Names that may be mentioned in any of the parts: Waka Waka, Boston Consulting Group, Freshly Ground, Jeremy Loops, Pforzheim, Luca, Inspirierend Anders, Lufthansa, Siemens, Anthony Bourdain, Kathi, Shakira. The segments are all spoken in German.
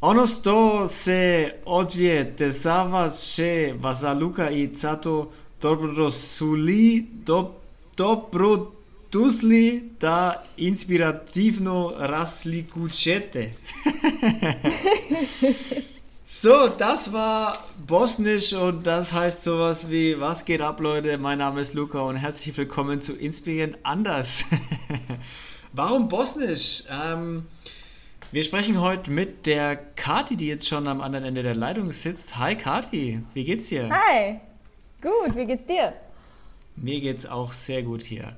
Ono što se odvije dešava će vas Luca i Cato dobrodošli da inspirativno razlikučete. So, das war Bosnisch und das heißt sowas wie, was geht ab, Leute? Mein Name ist Luca und herzlich willkommen zu Inspirierend Anders. Warum Bosnisch? Wir sprechen heute mit der Kathi, die jetzt schon am anderen Ende der Leitung sitzt. Hi Kathi, wie geht's dir? Hi, gut, wie geht's dir? Mir geht's auch sehr gut hier.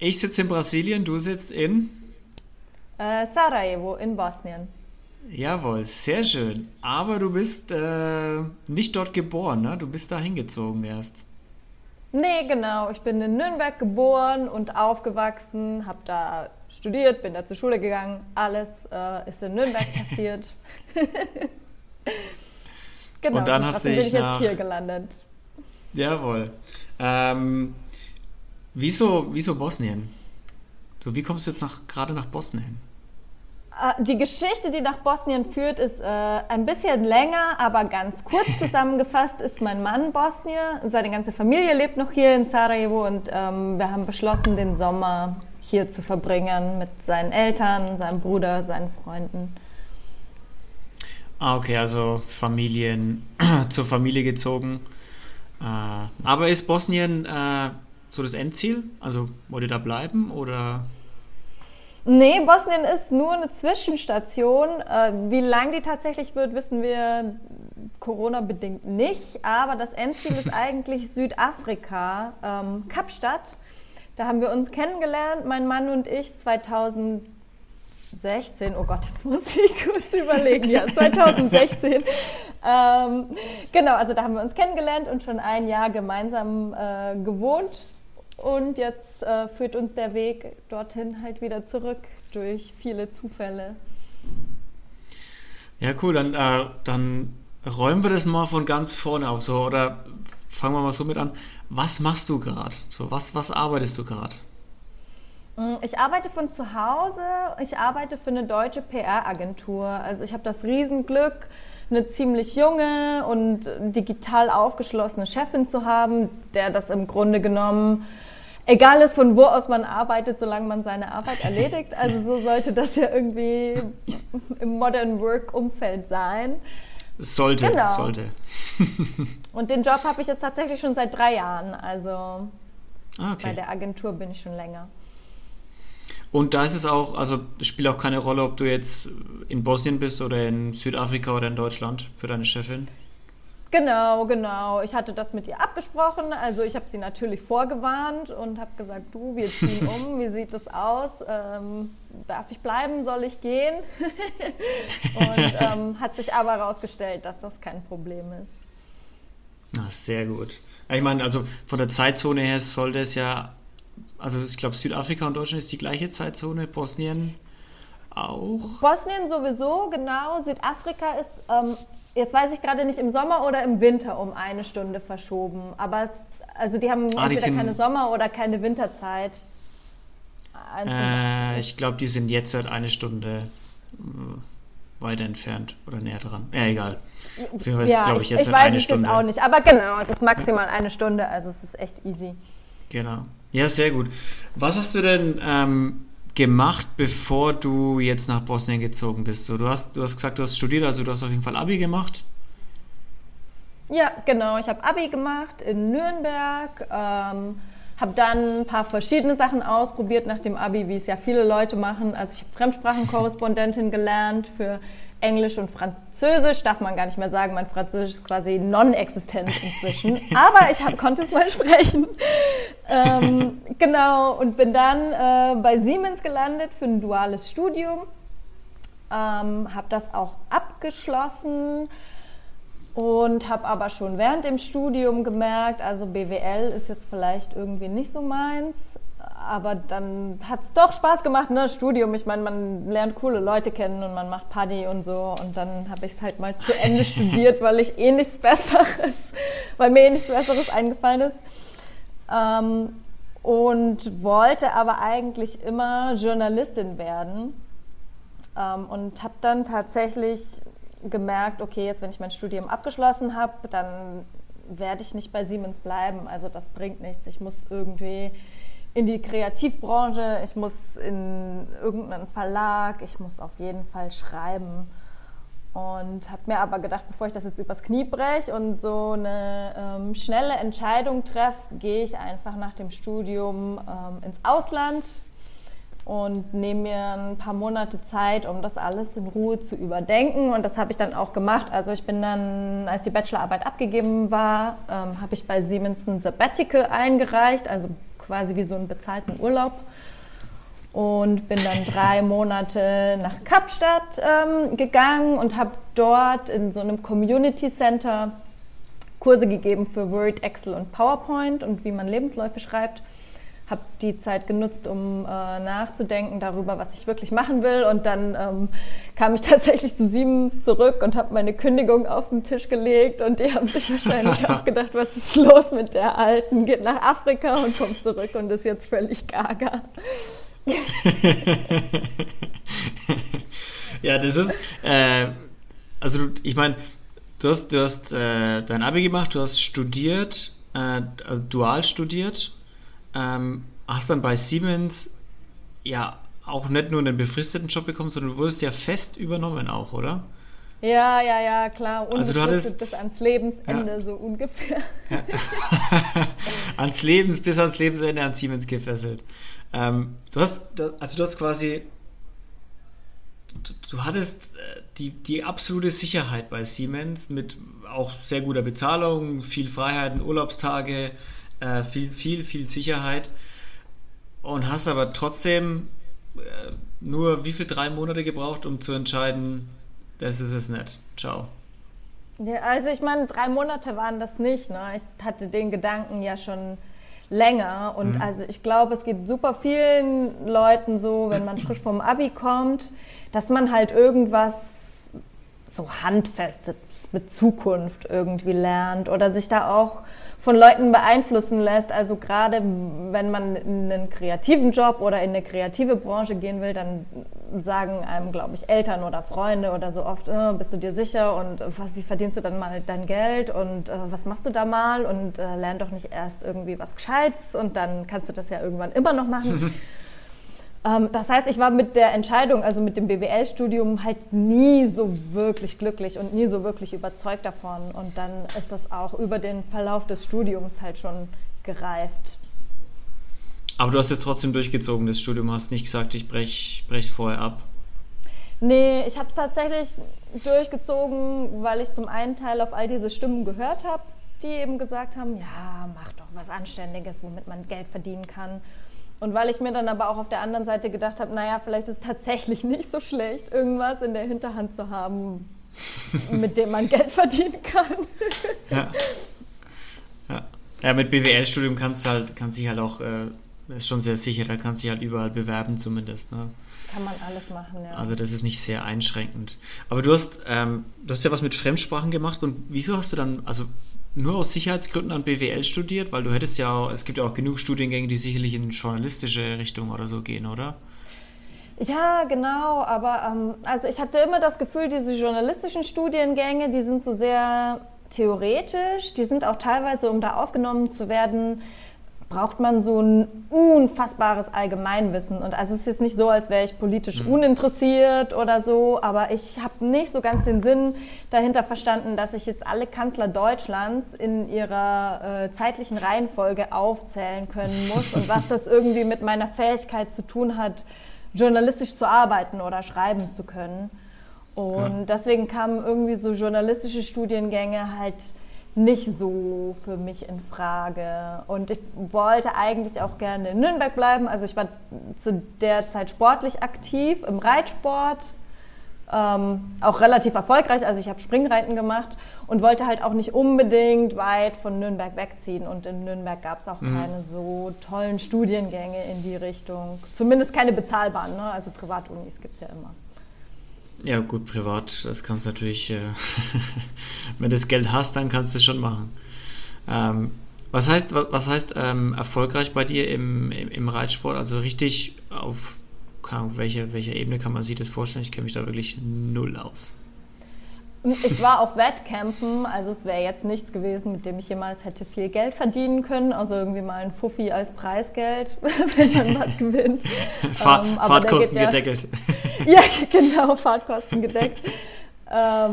Ich sitze in Brasilien, du sitzt in? Sarajevo in Bosnien. Jawohl, sehr schön. Aber du bist nicht dort geboren, ne? Du bist da hingezogen erst. Nee, genau. Ich bin in Nürnberg geboren und aufgewachsen, habe da studiert, bin da zur Schule gegangen. Alles ist in Nürnberg passiert. Genau, und dann hast du dich jetzt hier gelandet. Jawohl. Wieso Bosnien? So, wie kommst du jetzt gerade nach Bosnien? Die Geschichte, die nach Bosnien führt, ist ein bisschen länger, aber ganz kurz zusammengefasst ist mein Mann Bosnier. Seine ganze Familie lebt noch hier in Sarajevo und wir haben beschlossen, den Sommer hier zu verbringen mit seinen Eltern, seinem Bruder, seinen Freunden. Ah, okay, also zur Familie gezogen. Aber ist Bosnien so das Endziel? Also wollt ihr da bleiben oder... Nee, Bosnien ist nur eine Zwischenstation. Wie lang die tatsächlich wird, wissen wir Corona-bedingt nicht. Aber das Endziel ist eigentlich Südafrika, Kapstadt. Da haben wir uns kennengelernt, mein Mann und ich, 2016. Oh Gott, jetzt muss ich kurz überlegen. Ja, 2016. Genau, also da haben wir uns kennengelernt und schon ein Jahr gemeinsam gewohnt. Und jetzt führt uns der Weg dorthin halt wieder zurück durch viele Zufälle. Ja, cool. Dann räumen wir das mal von ganz vorne auf. So, oder fangen wir mal so mit an. Was machst du gerade? So, was arbeitest du gerade? Ich arbeite von zu Hause. Ich arbeite für eine deutsche PR-Agentur. Also ich habe das Riesenglück, eine ziemlich junge und digital aufgeschlossene Chefin zu haben, der das im Grunde genommen egal ist, von wo aus man arbeitet, solange man seine Arbeit erledigt. Also so sollte das ja irgendwie im Modern Work-Umfeld sein. Sollte, genau. Sollte. Und den Job habe ich jetzt tatsächlich schon seit 3 Jahren. Also okay. Bei der Agentur bin ich schon länger. Und da ist es auch, also spielt auch keine Rolle, ob du jetzt in Bosnien bist oder in Südafrika oder in Deutschland für deine Chefin? Genau. Ich hatte das mit ihr abgesprochen. Also ich habe sie natürlich vorgewarnt und habe gesagt, du, wir ziehen um, wie sieht das aus? Darf ich bleiben, soll ich gehen? Und hat sich aber herausgestellt, dass das kein Problem ist. Na, sehr gut. Ich meine, also von der Zeitzone her sollte es ja... Also ich glaube, Südafrika und Deutschland ist die gleiche Zeitzone, Bosnien auch. Bosnien sowieso, genau. Südafrika ist, jetzt weiß ich gerade nicht, im Sommer oder im Winter um 1 Stunde verschoben. Aber die haben entweder keine Sommer- oder keine Winterzeit. Ich glaube, die sind jetzt halt 1 Stunde weiter entfernt oder näher dran. Ja, egal. Auf jeden Fall ist es, glaube ich, jetzt halt 1 Stunde. Ich weiß es jetzt auch nicht, aber genau, das ist maximal 1 Stunde, also es ist echt easy. Genau. Ja, sehr gut. Was hast du denn gemacht, bevor du jetzt nach Bosnien gezogen bist? So, du hast gesagt, du hast studiert, also du hast auf jeden Fall Abi gemacht. Ja, genau. Ich habe Abi gemacht in Nürnberg, habe dann ein paar verschiedene Sachen ausprobiert nach dem Abi, wie es ja viele Leute machen. Also ich habe Fremdsprachenkorrespondentin gelernt für Englisch und Französisch, darf man gar nicht mehr sagen, mein Französisch ist quasi non-existent inzwischen, aber ich konnte es mal sprechen. Genau, und bin dann bei Siemens gelandet für ein duales Studium, habe das auch abgeschlossen und habe aber schon während dem Studium gemerkt, also BWL ist jetzt vielleicht irgendwie nicht so meins. Aber dann hat es doch Spaß gemacht, ne, Studium. Ich meine, man lernt coole Leute kennen und man macht Party und so. Und dann habe ich es halt mal zu Ende studiert, weil mir nichts Besseres eingefallen ist. Und wollte aber eigentlich immer Journalistin werden. Und habe dann tatsächlich gemerkt, okay, jetzt wenn ich mein Studium abgeschlossen habe, dann werde ich nicht bei Siemens bleiben, also das bringt nichts. Ich muss irgendwie in die Kreativbranche, ich muss in irgendeinen Verlag, ich muss auf jeden Fall schreiben. Und habe mir aber gedacht, bevor ich das jetzt übers Knie breche und so eine schnelle Entscheidung treffe, gehe ich einfach nach dem Studium ins Ausland und nehme mir ein paar Monate Zeit, um das alles in Ruhe zu überdenken. Und das habe ich dann auch gemacht. Also ich bin dann, als die Bachelorarbeit abgegeben war, habe ich bei Siemens ein Sabbatical eingereicht, also quasi wie so einen bezahlten Urlaub. Und bin dann 3 Monate nach Kapstadt gegangen und habe dort in so einem Community Center Kurse gegeben für Word, Excel und PowerPoint und wie man Lebensläufe schreibt. Habe die Zeit genutzt, um nachzudenken darüber, was ich wirklich machen will. Und dann kam ich tatsächlich zu Siemens zurück und habe meine Kündigung auf den Tisch gelegt. Und die haben sich wahrscheinlich auch gedacht, was ist los mit der Alten? Geht nach Afrika und kommt zurück und ist jetzt völlig gaga. Ja, das ist, also ich meine, du hast dein Abi gemacht, du hast studiert, also dual studiert, hast dann bei Siemens ja auch nicht nur einen befristeten Job bekommen, sondern du wurdest ja fest übernommen auch, oder? Ja, klar. Unbefristet, also du hattest bis ans Lebensende, ja, so ungefähr. Ja. Bis ans Lebensende an Siemens gefesselt. Du hattest die absolute Sicherheit bei Siemens mit auch sehr guter Bezahlung, viel Freiheiten, Urlaubstage, viel Sicherheit und hast aber trotzdem nur 3 Monate gebraucht, um zu entscheiden, das ist es nicht. Ciao. Ja, also ich meine, 3 Monate waren das nicht, ne? Ich hatte den Gedanken ja schon länger und also ich glaube, es geht super vielen Leuten so, wenn man frisch vom Abi kommt, dass man halt irgendwas so Handfestes mit Zukunft irgendwie lernt oder sich da auch von Leuten beeinflussen lässt. Also gerade wenn man in einen kreativen Job oder in eine kreative Branche gehen will, dann sagen einem, glaube ich, Eltern oder Freunde oder so oft, bist du dir sicher und wie verdienst du dann mal dein Geld und was machst du da mal und lern doch nicht erst irgendwie was Gescheites und dann kannst du das ja irgendwann immer noch machen. Das heißt, ich war mit der Entscheidung, also mit dem BWL-Studium, halt nie so wirklich glücklich und nie so wirklich überzeugt davon. Und dann ist das auch über den Verlauf des Studiums halt schon gereift. Aber du hast es trotzdem durchgezogen, das Studium, hast nicht gesagt, ich brech's vorher ab. Nee, ich habe es tatsächlich durchgezogen, weil ich zum einen Teil auf all diese Stimmen gehört habe, die eben gesagt haben, ja, mach doch was Anständiges, womit man Geld verdienen kann. Und weil ich mir dann aber auch auf der anderen Seite gedacht habe, naja, vielleicht ist es tatsächlich nicht so schlecht, irgendwas in der Hinterhand zu haben, mit dem man Geld verdienen kann. Ja, mit BWL-Studium kannst dich halt auch, ist schon sehr sicher, da kannst du dich halt überall bewerben zumindest. Ne? Kann man alles machen, ja. Also das ist nicht sehr einschränkend. Aber du hast ja was mit Fremdsprachen gemacht und wieso hast du dann, also nur aus Sicherheitsgründen an BWL studiert? Weil du hättest ja, es gibt ja auch genug Studiengänge, die sicherlich in journalistische Richtung oder so gehen, oder? Ja, genau, aber also ich hatte immer das Gefühl, diese journalistischen Studiengänge, die sind so sehr theoretisch, die sind auch teilweise, um da aufgenommen zu werden, braucht man so ein unfassbares Allgemeinwissen. Und also es ist jetzt nicht so, als wäre ich politisch uninteressiert oder so, aber ich habe nicht so ganz den Sinn dahinter verstanden, dass ich jetzt alle Kanzler Deutschlands in ihrer zeitlichen Reihenfolge aufzählen können muss und was das irgendwie mit meiner Fähigkeit zu tun hat, journalistisch zu arbeiten oder schreiben zu können. Und deswegen kamen irgendwie so journalistische Studiengänge halt nicht so für mich in Frage. Und ich wollte eigentlich auch gerne in Nürnberg bleiben. Also ich war zu der Zeit sportlich aktiv, im Reitsport, auch relativ erfolgreich. Also ich habe Springreiten gemacht und wollte halt auch nicht unbedingt weit von Nürnberg wegziehen. Und in Nürnberg gab es auch keine so tollen Studiengänge in die Richtung. Zumindest keine bezahlbaren, ne? Also Privatunis gibt es ja immer. Ja gut, privat, das kannst du natürlich, wenn du das Geld hast, dann kannst du es schon machen. Was heißt erfolgreich bei dir im Reitsport? Also richtig auf keine Ahnung, welcher Ebene kann man sich das vorstellen? Ich kenne mich da wirklich null aus. Ich war auf Wettkämpfen, also es wäre jetzt nichts gewesen, mit dem ich jemals hätte viel Geld verdienen können, also irgendwie mal ein Fuffi als Preisgeld, wenn man was gewinnt. Fahrtkosten gedeckelt. Ja, genau, Fahrtkosten gedeckt. Ja,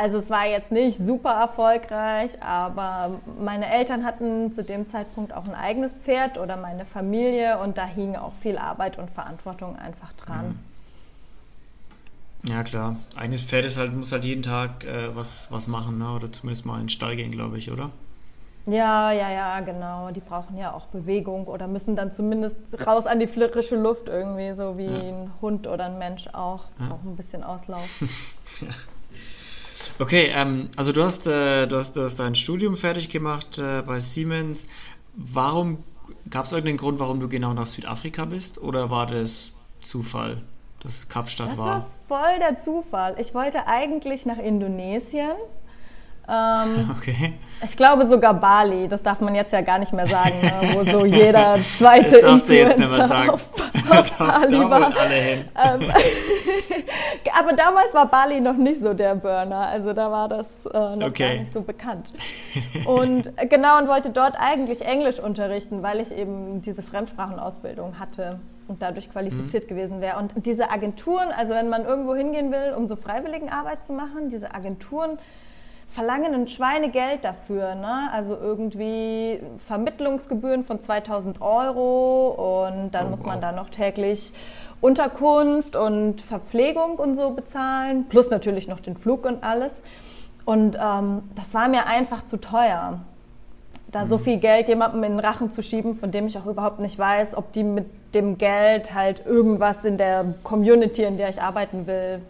also es war jetzt nicht super erfolgreich, aber meine Eltern hatten zu dem Zeitpunkt auch ein eigenes Pferd oder meine Familie und da hing auch viel Arbeit und Verantwortung einfach dran. Ja klar, eigenes Pferd ist halt, muss halt jeden Tag was machen, ne? Oder zumindest mal in den Stall gehen, glaube ich, oder? Ja, genau. Die brauchen ja auch Bewegung oder müssen dann zumindest raus an die frische Luft irgendwie, so wie ein Hund oder ein Mensch auch. Auch ein bisschen Auslauf. Ja. Okay, also du hast dein Studium fertig gemacht bei Siemens. Gab es irgendeinen Grund, warum du genau nach Südafrika bist? Oder war das Zufall, dass Kapstadt war? Das war voll der Zufall. Ich wollte eigentlich nach Indonesien. Okay. Ich glaube sogar Bali. Das darf man jetzt ja gar nicht mehr sagen, ne? Wo so jeder zweite Influencer darfst du jetzt nicht mehr sagen. Auf Bali da war. Alle hin. Aber damals war Bali noch nicht so der Burner, also da war das noch gar nicht so bekannt. Und und wollte dort eigentlich Englisch unterrichten, weil ich eben diese Fremdsprachenausbildung hatte und dadurch qualifiziert gewesen wäre. Und diese Agenturen, also wenn man irgendwo hingehen will, um so Freiwilligenarbeit zu machen, diese Agenturen verlangen ein Schweinegeld dafür, ne? Also irgendwie Vermittlungsgebühren von 2.000 Euro und dann muss man da noch täglich Unterkunft und Verpflegung und so bezahlen, plus natürlich noch den Flug und alles. Und das war mir einfach zu teuer, da so viel Geld jemandem in den Rachen zu schieben, von dem ich auch überhaupt nicht weiß, ob die mit dem Geld halt irgendwas in der Community, in der ich arbeiten will,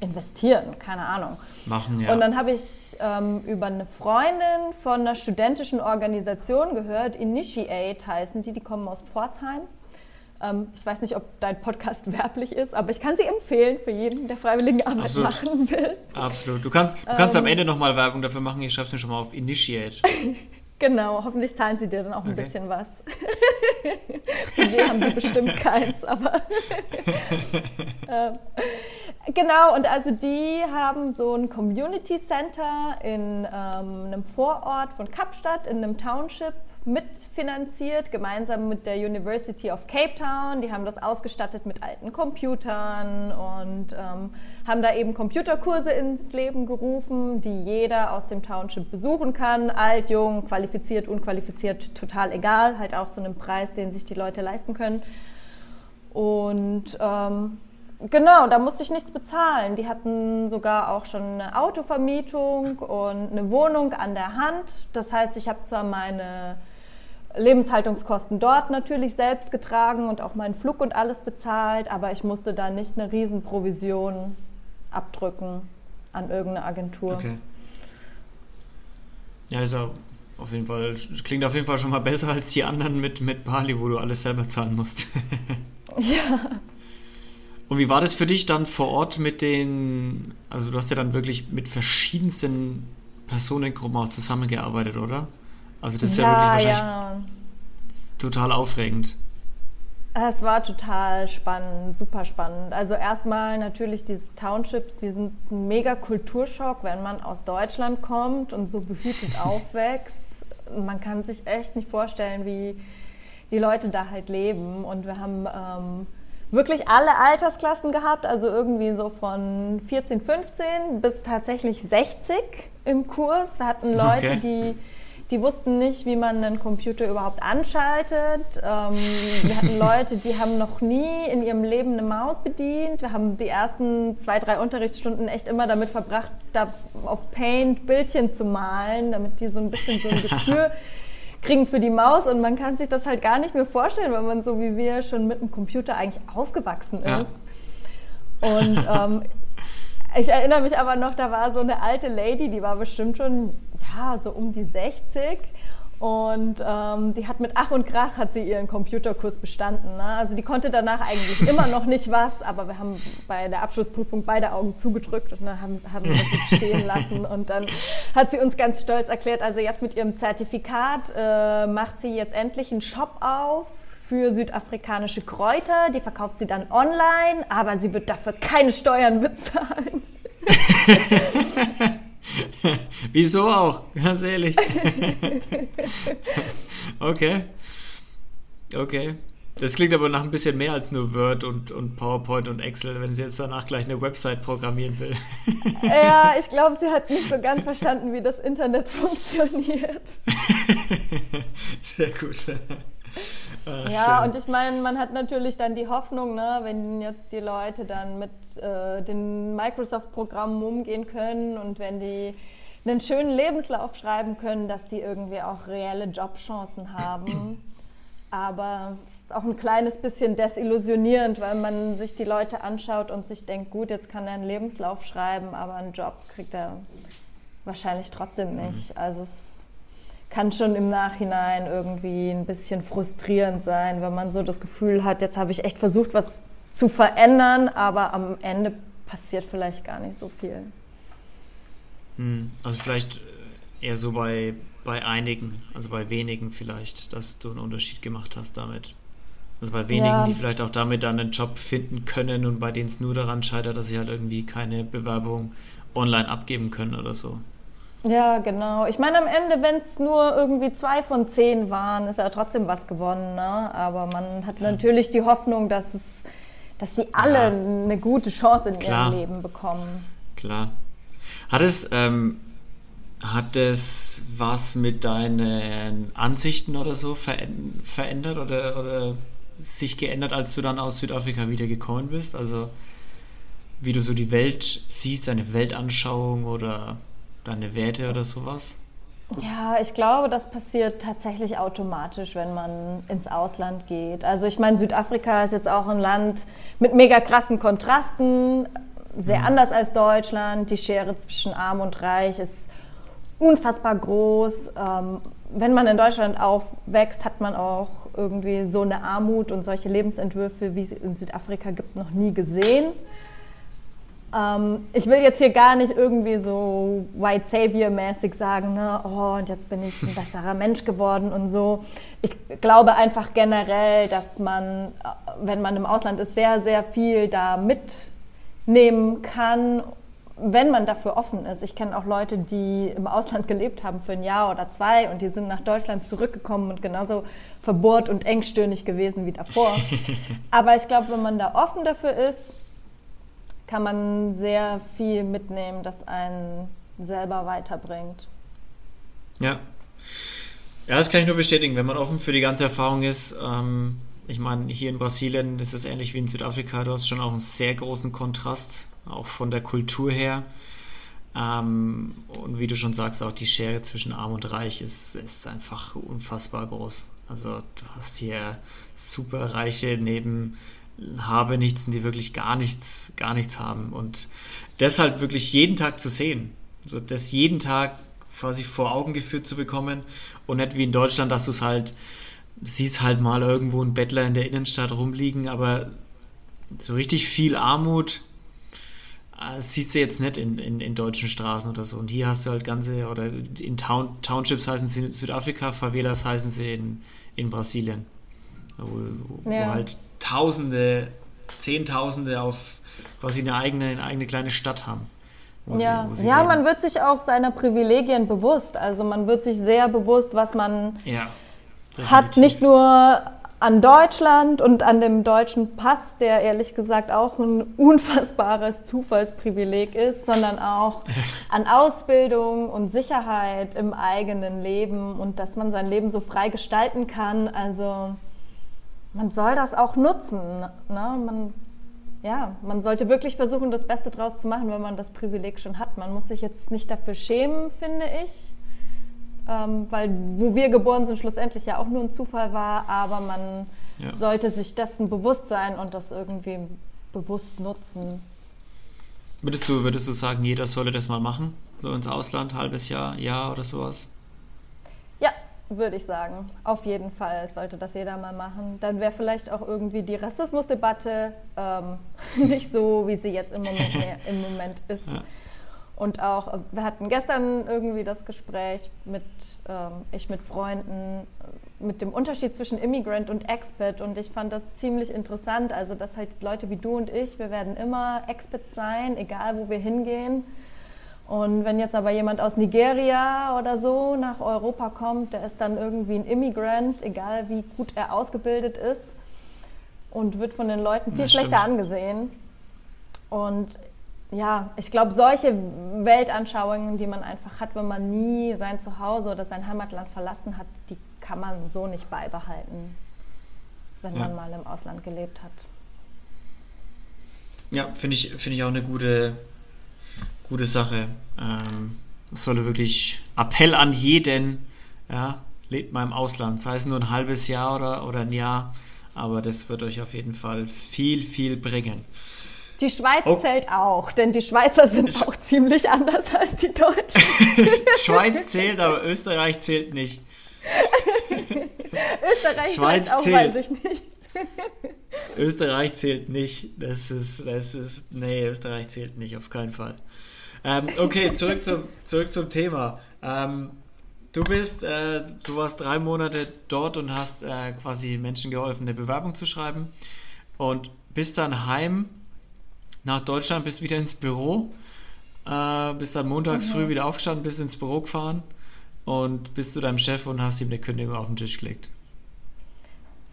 investieren, keine Ahnung. Machen, ja. Und dann habe ich über eine Freundin von einer studentischen Organisation gehört, Initiate heißen die kommen aus Pforzheim. Ich weiß nicht, ob dein Podcast werblich ist, aber ich kann sie empfehlen für jeden, der freiwillige Arbeit machen will. Absolut. Du kannst am Ende nochmal Werbung dafür machen, ich schreibe es mir schon mal auf Initiate. Genau, hoffentlich zahlen sie dir dann auch ein bisschen was. Von dir haben sie bestimmt keins, aber... Genau, und also die haben so ein Community Center in einem Vorort von Kapstadt, in einem Township mitfinanziert, gemeinsam mit der University of Cape Town. Die haben das ausgestattet mit alten Computern und haben da eben Computerkurse ins Leben gerufen, die jeder aus dem Township besuchen kann. Alt, jung, qualifiziert, unqualifiziert, total egal, halt auch zu einem Preis, den sich die Leute leisten können. Und... Genau, da musste ich nichts bezahlen. Die hatten sogar auch schon eine Autovermietung und eine Wohnung an der Hand. Das heißt, ich habe zwar meine Lebenshaltungskosten dort natürlich selbst getragen und auch meinen Flug und alles bezahlt, aber ich musste da nicht eine Riesenprovision abdrücken an irgendeine Agentur. Okay. Ja, also auf jeden Fall, klingt auf jeden Fall schon mal besser als die anderen mit Bali, wo du alles selber zahlen musst. Ja. Und wie war das für dich dann vor Ort mit den, also du hast ja dann wirklich mit verschiedensten Personengruppen auch zusammengearbeitet, oder? Also das ist ja wirklich wahrscheinlich total aufregend. Es war total spannend, super spannend. Also erstmal natürlich diese Townships, die sind ein mega Kulturschock, wenn man aus Deutschland kommt und so behütet aufwächst. Man kann sich echt nicht vorstellen, wie die Leute da halt leben. Und wir haben... wirklich alle Altersklassen gehabt, also irgendwie so von 14, 15 bis tatsächlich 60 im Kurs. Wir hatten Leute, die wussten nicht, wie man einen Computer überhaupt anschaltet. Wir hatten Leute, die haben noch nie in ihrem Leben eine Maus bedient. Wir haben die ersten 2-3 Unterrichtsstunden echt immer damit verbracht, da auf Paint Bildchen zu malen, damit die so ein bisschen so ein Gespür kriegen für die Maus, und man kann sich das halt gar nicht mehr vorstellen, weil man so wie wir schon mit dem Computer eigentlich aufgewachsen ist. Ja. Und ich erinnere mich aber noch, da war so eine alte Lady, die war bestimmt schon so um die 60, und die hat mit Ach und Krach hat sie ihren Computerkurs bestanden, ne? Also die konnte danach eigentlich immer noch nicht was, aber wir haben bei der Abschlussprüfung beide Augen zugedrückt und dann haben wir das stehen lassen, und dann hat sie uns ganz stolz erklärt, also jetzt mit ihrem Zertifikat macht sie jetzt endlich einen Shop auf für südafrikanische Kräuter, die verkauft sie dann online, aber sie wird dafür keine Steuern bezahlen. Wieso auch? Ganz ehrlich. Okay. Okay. Das klingt aber nach ein bisschen mehr als nur Word und PowerPoint und Excel, wenn sie jetzt danach gleich eine Website programmieren will. Ja, ich glaube, sie hat nicht so ganz verstanden, wie das Internet funktioniert. Sehr gut. Ah, ja, schön. Und ich meine, man hat natürlich dann die Hoffnung, ne, wenn jetzt die Leute dann mit den Microsoft-Programmen umgehen können und wenn die einen schönen Lebenslauf schreiben können, dass die irgendwie auch reelle Jobchancen haben. Aber es ist auch ein kleines bisschen desillusionierend, weil man sich die Leute anschaut und sich denkt, gut, jetzt kann er einen Lebenslauf schreiben, aber einen Job kriegt er wahrscheinlich trotzdem nicht. Also es kann schon im Nachhinein irgendwie ein bisschen frustrierend sein, wenn man so das Gefühl hat, jetzt habe ich echt versucht, was zu verändern, aber am Ende passiert vielleicht gar nicht so viel. Also vielleicht eher so bei einigen, also bei wenigen vielleicht, dass du einen Unterschied gemacht hast damit. Also bei wenigen, ja, die vielleicht auch damit dann einen Job finden können und bei denen es nur daran scheitert, dass sie halt irgendwie keine Bewerbung online abgeben können oder so. Ja, genau. Ich meine, am Ende, wenn es nur irgendwie 2 von 10 waren, ist ja trotzdem was gewonnen, ne? Aber man hat natürlich die Hoffnung, dass sie alle eine gute Chance in ihrem Leben bekommen. Klar. Hat es was mit deinen Ansichten oder so verändert oder sich geändert, als du dann aus Südafrika wieder gekommen bist? Also wie du so die Welt siehst, deine Weltanschauung oder deine Werte oder sowas? Ja, ich glaube, das passiert tatsächlich automatisch, wenn man ins Ausland geht. Also ich meine, Südafrika ist jetzt auch ein Land mit mega krassen Kontrasten, sehr anders als Deutschland. Die Schere zwischen Arm und Reich ist unfassbar groß. Wenn man in Deutschland aufwächst, hat man auch irgendwie so eine Armut und solche Lebensentwürfe, wie es in Südafrika gibt, noch nie gesehen. Ich will jetzt hier gar nicht irgendwie so White Savior-mäßig sagen, ne? Oh, und jetzt bin ich ein besserer Mensch geworden und so. Ich glaube einfach generell, dass man, wenn man im Ausland ist, sehr, sehr viel da mitnehmen kann, wenn man dafür offen ist. Ich kenne auch Leute, die im Ausland gelebt haben für ein Jahr oder 2 und die sind nach Deutschland zurückgekommen und genauso verbohrt und engstirnig gewesen wie davor. Aber ich glaube, wenn man da offen dafür ist, kann man sehr viel mitnehmen, das einen selber weiterbringt. Ja. Ja, das kann ich nur bestätigen, wenn man offen für die ganze Erfahrung ist. Ich meine, hier in Brasilien ist es ähnlich wie in Südafrika. Du hast schon auch einen sehr großen Kontrast, auch von der Kultur her. Und wie du schon sagst, auch die Schere zwischen Arm und Reich ist einfach unfassbar groß. Also du hast hier super Reiche neben Habenichtsen, die wirklich gar nichts haben. Und das halt wirklich jeden Tag zu sehen, also das jeden Tag quasi vor Augen geführt zu bekommen und nicht wie in Deutschland, dass du es halt siehst, halt mal irgendwo ein Bettler in der Innenstadt rumliegen, aber so richtig viel Armut siehst du jetzt nicht in deutschen Straßen oder so. Und hier hast du halt ganze, oder in Townships heißen sie in Südafrika, Favelas heißen sie in Brasilien. Wo halt Tausende, Zehntausende auf quasi eine eigene kleile Stadt haben. Man wird sich auch seiner Privilegien bewusst. Also man wird sich sehr bewusst, was man hat, nicht nur an Deutschland und an dem deutschen Pass, der ehrlich gesagt auch ein unfassbares Zufallsprivileg ist, sondern auch an Ausbildung und Sicherheit im eigenen Leben und dass man sein Leben so frei gestalten kann. Also man soll das auch nutzen. Ne? Man sollte wirklich versuchen, das Beste draus zu machen, wenn man das Privileg schon hat. Man muss sich jetzt nicht dafür schämen, finde ich. Weil wo wir geboren sind, schlussendlich ja auch nur ein Zufall war, aber man sollte sich dessen bewusst sein und das irgendwie bewusst nutzen. Würdest du sagen, jeder solle das mal machen? So ins Ausland, halbes Jahr, Jahr oder sowas? Ja, würde ich sagen. Auf jeden Fall sollte das jeder mal machen. Dann wäre vielleicht auch irgendwie die Rassismusdebatte nicht so, wie sie jetzt im Moment ist. Ja. Und auch, wir hatten gestern irgendwie das Gespräch mit Freunden, mit dem Unterschied zwischen Immigrant und Expat, und ich fand das ziemlich interessant, also dass halt Leute wie du und ich, wir werden immer Expats sein, egal wo wir hingehen. Und wenn jetzt aber jemand aus Nigeria oder so nach Europa kommt, der ist dann irgendwie ein Immigrant, egal wie gut er ausgebildet ist, und wird von den Leuten viel schlechter angesehen. Und ja, ich glaube, solche Weltanschauungen, die man einfach hat, wenn man nie sein Zuhause oder sein Heimatland verlassen hat, die kann man so nicht beibehalten, wenn man mal im Ausland gelebt hat. Ja, finde ich auch eine gute Sache. Das sollte wirklich Appell an jeden, ja, lebt mal im Ausland, sei es nur ein halbes Jahr oder ein Jahr, aber das wird euch auf jeden Fall viel, viel bringen. Die Schweiz zählt auch, denn die Schweizer sind auch ziemlich anders als die Deutschen. Schweiz zählt, aber Österreich zählt nicht. Österreich Schweiz auch, zählt. Weiß ich nicht. Österreich zählt nicht. Nee, Österreich zählt nicht, auf keinen Fall. Okay, zurück zum Thema. Du warst 3 Monate dort und hast quasi Menschen geholfen, eine Bewerbung zu schreiben, und bist dann heim nach Deutschland, bist wieder ins Büro, bist dann montags früh wieder aufgestanden, bist ins Büro gefahren und bist zu deinem Chef und hast ihm eine Kündigung auf den Tisch gelegt.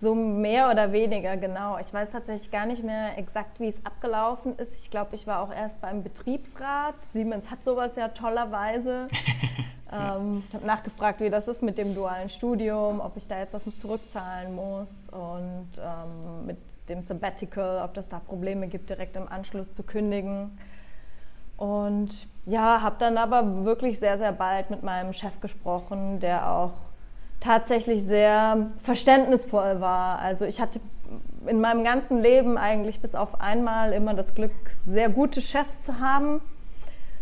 So mehr oder weniger, genau. Ich weiß tatsächlich gar nicht mehr exakt, wie es abgelaufen ist. Ich glaube, ich war auch erst beim Betriebsrat. Siemens hat sowas ja tollerweise. Ich habe nachgefragt, wie das ist mit dem dualen Studium, ob ich da jetzt was zurückzahlen muss, und mit dem Sabbatical, ob das da Probleme gibt, direkt im Anschluss zu kündigen. Und ja, habe dann aber wirklich sehr, sehr bald mit meinem Chef gesprochen, der auch tatsächlich sehr verständnisvoll war. Also ich hatte in meinem ganzen Leben eigentlich bis auf einmal immer das Glück, sehr gute Chefs zu haben.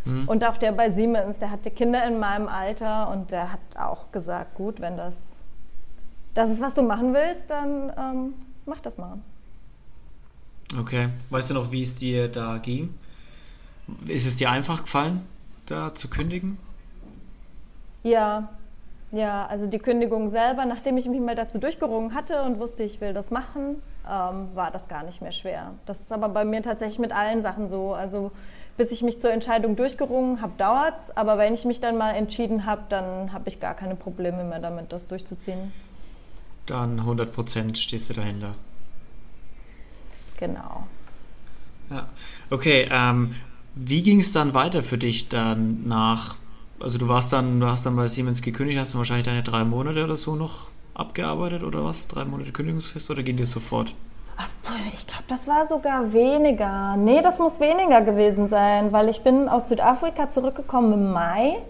Mhm. Und auch der bei Siemens, der hatte Kinder in meinem Alter, und der hat auch gesagt, gut, wenn das ist, was du machen willst, dann mach das mal. Okay. Weißt du noch, wie es dir da ging? Ist es dir einfach gefallen, da zu kündigen? Ja, also die Kündigung selber, nachdem ich mich mal dazu durchgerungen hatte und wusste, ich will das machen, war das gar nicht mehr schwer. Das ist aber bei mir tatsächlich mit allen Sachen so. Also bis ich mich zur Entscheidung durchgerungen habe, dauert's. Aber wenn ich mich dann mal entschieden habe, dann habe ich gar keine Probleme mehr damit, das durchzuziehen. Dann 100% stehst du dahinter. Genau. Ja, okay. Wie ging es dann weiter für dich dann nach? Also du hast dann bei Siemens gekündigt, hast du wahrscheinlich deine 3 Monate oder so noch abgearbeitet oder was? 3 Monate Kündigungsfrist, oder ging das sofort? Ach, ich glaube, das war sogar weniger. Nee, das muss weniger gewesen sein, weil ich bin aus Südafrika zurückgekommen im Mai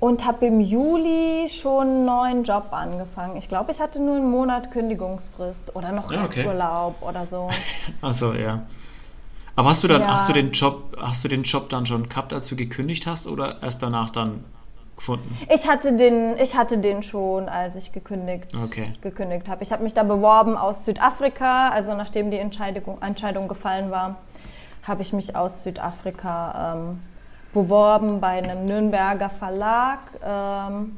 und habe im Juli schon einen neuen Job angefangen. Ich glaube, ich hatte nur einen Monat Kündigungsfrist oder noch Resturlaub oder so. Ach so, ja. Aber hast du den Job dann schon gehabt, als du gekündigt hast, oder erst danach dann gefunden? Ich hatte den schon, als ich gekündigt habe. Ich habe mich da beworben aus Südafrika, also nachdem die Entscheidung gefallen war, habe ich mich aus Südafrika beworben bei einem Nürnberger Verlag, einem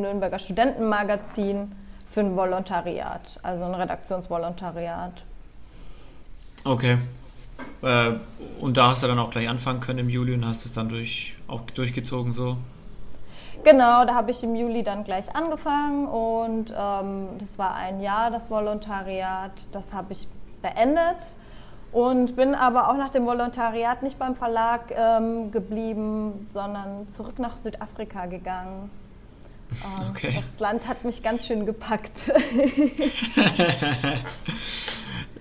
Nürnberger Studentenmagazin für ein Volontariat, also ein Redaktionsvolontariat. Okay. Und da hast du dann auch gleich anfangen können im Juli und hast es dann durchgezogen so? Genau, da habe ich im Juli dann gleich angefangen, und das war ein Jahr, das Volontariat, das habe ich beendet und bin aber auch nach dem Volontariat nicht beim Verlag geblieben, sondern zurück nach Südafrika gegangen. Okay. Das Land hat mich ganz schön gepackt.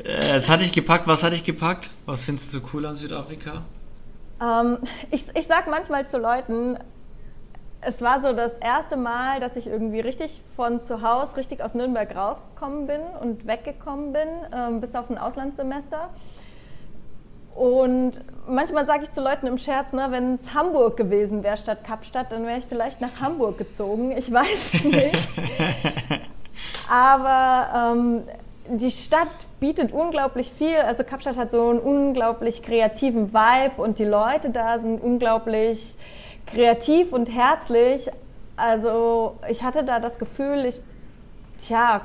Es hat dich gepackt. Was hat dich gepackt? Was findest du so cool an Südafrika? Ich sag manchmal zu Leuten, es war so das erste Mal, dass ich irgendwie richtig von zu Hause, richtig aus Nürnberg rausgekommen bin und weggekommen bin, bis auf ein Auslandssemester. Und manchmal sage ich zu Leuten im Scherz, ne, wenn es Hamburg gewesen wäre statt Kapstadt, dann wäre ich vielleicht nach Hamburg gezogen. Ich weiß nicht. Aber die Stadt bietet unglaublich viel. Also Kapstadt hat so einen unglaublich kreativen Vibe und die Leute da sind unglaublich kreativ und herzlich. Also ich hatte da das Gefühl, ich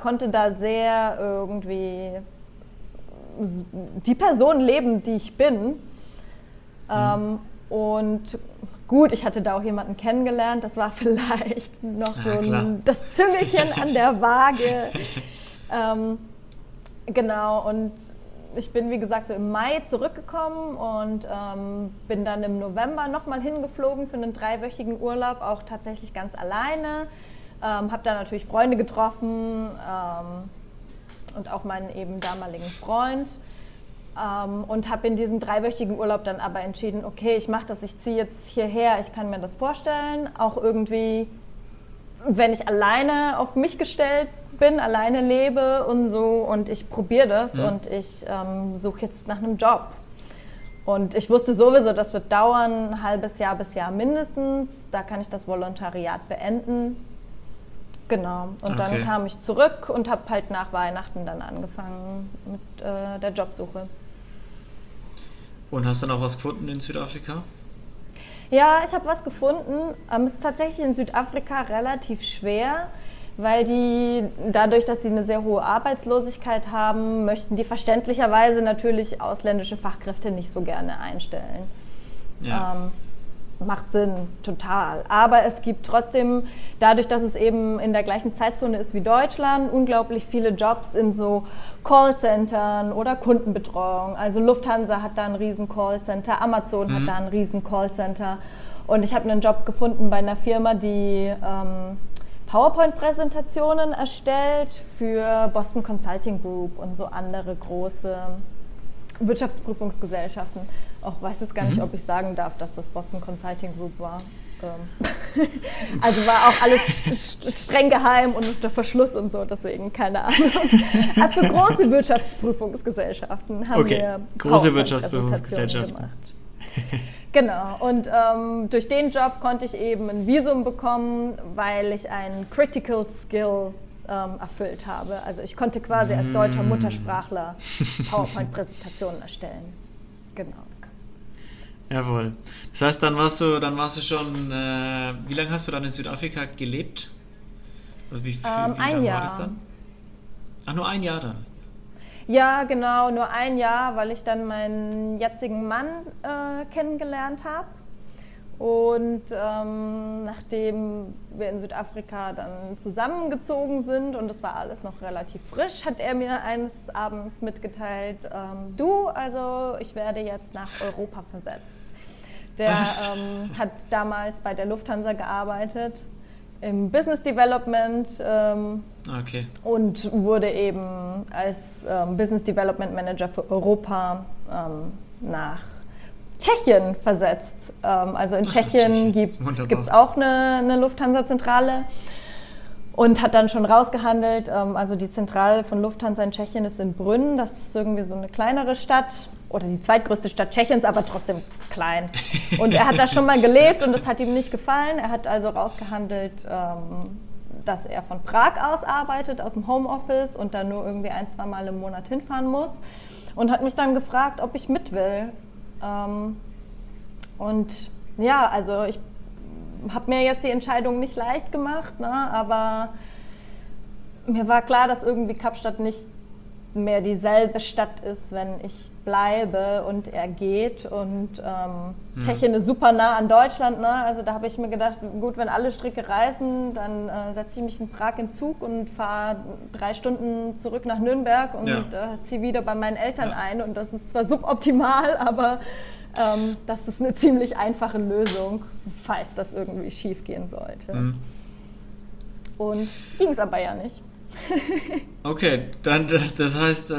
konnte da sehr irgendwie die Person leben, die ich bin. Und gut, ich hatte da auch jemanden kennengelernt, das war vielleicht noch das Züngelchen an der Waage. Genau, und ich bin, wie gesagt, so im Mai zurückgekommen und bin dann im November nochmal hingeflogen für einen 3-wöchigen Urlaub, auch tatsächlich ganz alleine. Habe da natürlich Freunde getroffen und auch meinen eben damaligen Freund. Und habe in diesem 3-wöchigen Urlaub dann aber entschieden, okay, ich mache das, ich ziehe jetzt hierher, ich kann mir das vorstellen. Auch irgendwie, wenn ich alleine auf mich gestellt bin, alleine lebe und so, und ich probiere das und ich suche jetzt nach einem Job. Und ich wusste sowieso, das wird dauern, ein halbes Jahr bis Jahr mindestens, da kann ich das Volontariat beenden. Genau, und dann kam ich zurück und habe halt nach Weihnachten dann angefangen mit der Jobsuche. Und hast du noch was gefunden in Südafrika? Ja, ich habe was gefunden. Es ist tatsächlich in Südafrika relativ schwer, weil die, dadurch, dass sie eine sehr hohe Arbeitslosigkeit haben, möchten die verständlicherweise natürlich ausländische Fachkräfte nicht so gerne einstellen. Ja. Macht Sinn, total. Aber es gibt trotzdem, dadurch, dass es eben in der gleichen Zeitzone ist wie Deutschland, unglaublich viele Jobs in so Callcentern oder Kundenbetreuung. Also Lufthansa hat da ein riesen Callcenter, Amazon hat da ein riesen Callcenter. Und ich habe einen Job gefunden bei einer Firma, die PowerPoint-Präsentationen erstellt für Boston Consulting Group und so andere große Wirtschaftsprüfungsgesellschaften. Auch weiß jetzt gar nicht, ob ich sagen darf, dass das Boston Consulting Group war. Also war auch alles streng geheim und unter Verschluss und so, deswegen keine Ahnung. Also große Wirtschaftsprüfungsgesellschaften haben wir große Wirtschaftsprüfungsgesellschaften gemacht. Genau, und durch den Job konnte ich eben ein Visum bekommen, weil ich einen Critical Skill erfüllt habe. Also ich konnte quasi als deutscher Muttersprachler PowerPoint-Präsentationen erstellen. Genau. Jawohl. Das heißt, dann warst du schon, wie lange hast du dann in Südafrika gelebt? Also wie lange war das dann? Ach, nur ein Jahr dann? Ja, genau, nur ein Jahr, weil ich dann meinen jetzigen Mann kennengelernt habe. Und nachdem wir in Südafrika dann zusammengezogen sind und das war alles noch relativ frisch, hat er mir eines Abends mitgeteilt, ich werde jetzt nach Europa versetzt. Der hat damals bei der Lufthansa gearbeitet, im Business Development und wurde eben als Business Development Manager für Europa nach Tschechien versetzt. Also in Tschechien gibt es auch eine Lufthansa-Zentrale und hat dann schon rausgehandelt. Also die Zentrale von Lufthansa in Tschechien ist in Brünn. Das ist irgendwie so eine kleinere Stadt oder die zweitgrößte Stadt Tschechiens, aber trotzdem klein. Und er hat da schon mal gelebt und das hat ihm nicht gefallen. Er hat also rausgehandelt, dass er von Prag aus arbeitet, aus dem Homeoffice und dann nur irgendwie 1-2 Mal im Monat hinfahren muss und hat mich dann gefragt, ob ich mit will. Und ja, also ich habe mir jetzt die Entscheidung nicht leicht gemacht, ne, aber mir war klar, dass irgendwie Kapstadt nicht mehr dieselbe Stadt ist, wenn ich bleibe und er geht. Und Tschechien ist super nah an Deutschland, ne? Also da habe ich mir gedacht, gut, wenn alle Stricke reißen, dann setze ich mich in Prag in Zug und fahre 3 Stunden zurück nach Nürnberg und ziehe wieder bei meinen Eltern ein. Und das ist zwar suboptimal, aber das ist eine ziemlich einfache Lösung, falls das irgendwie schief gehen sollte. Und ging es aber ja nicht. Okay, dann das heißt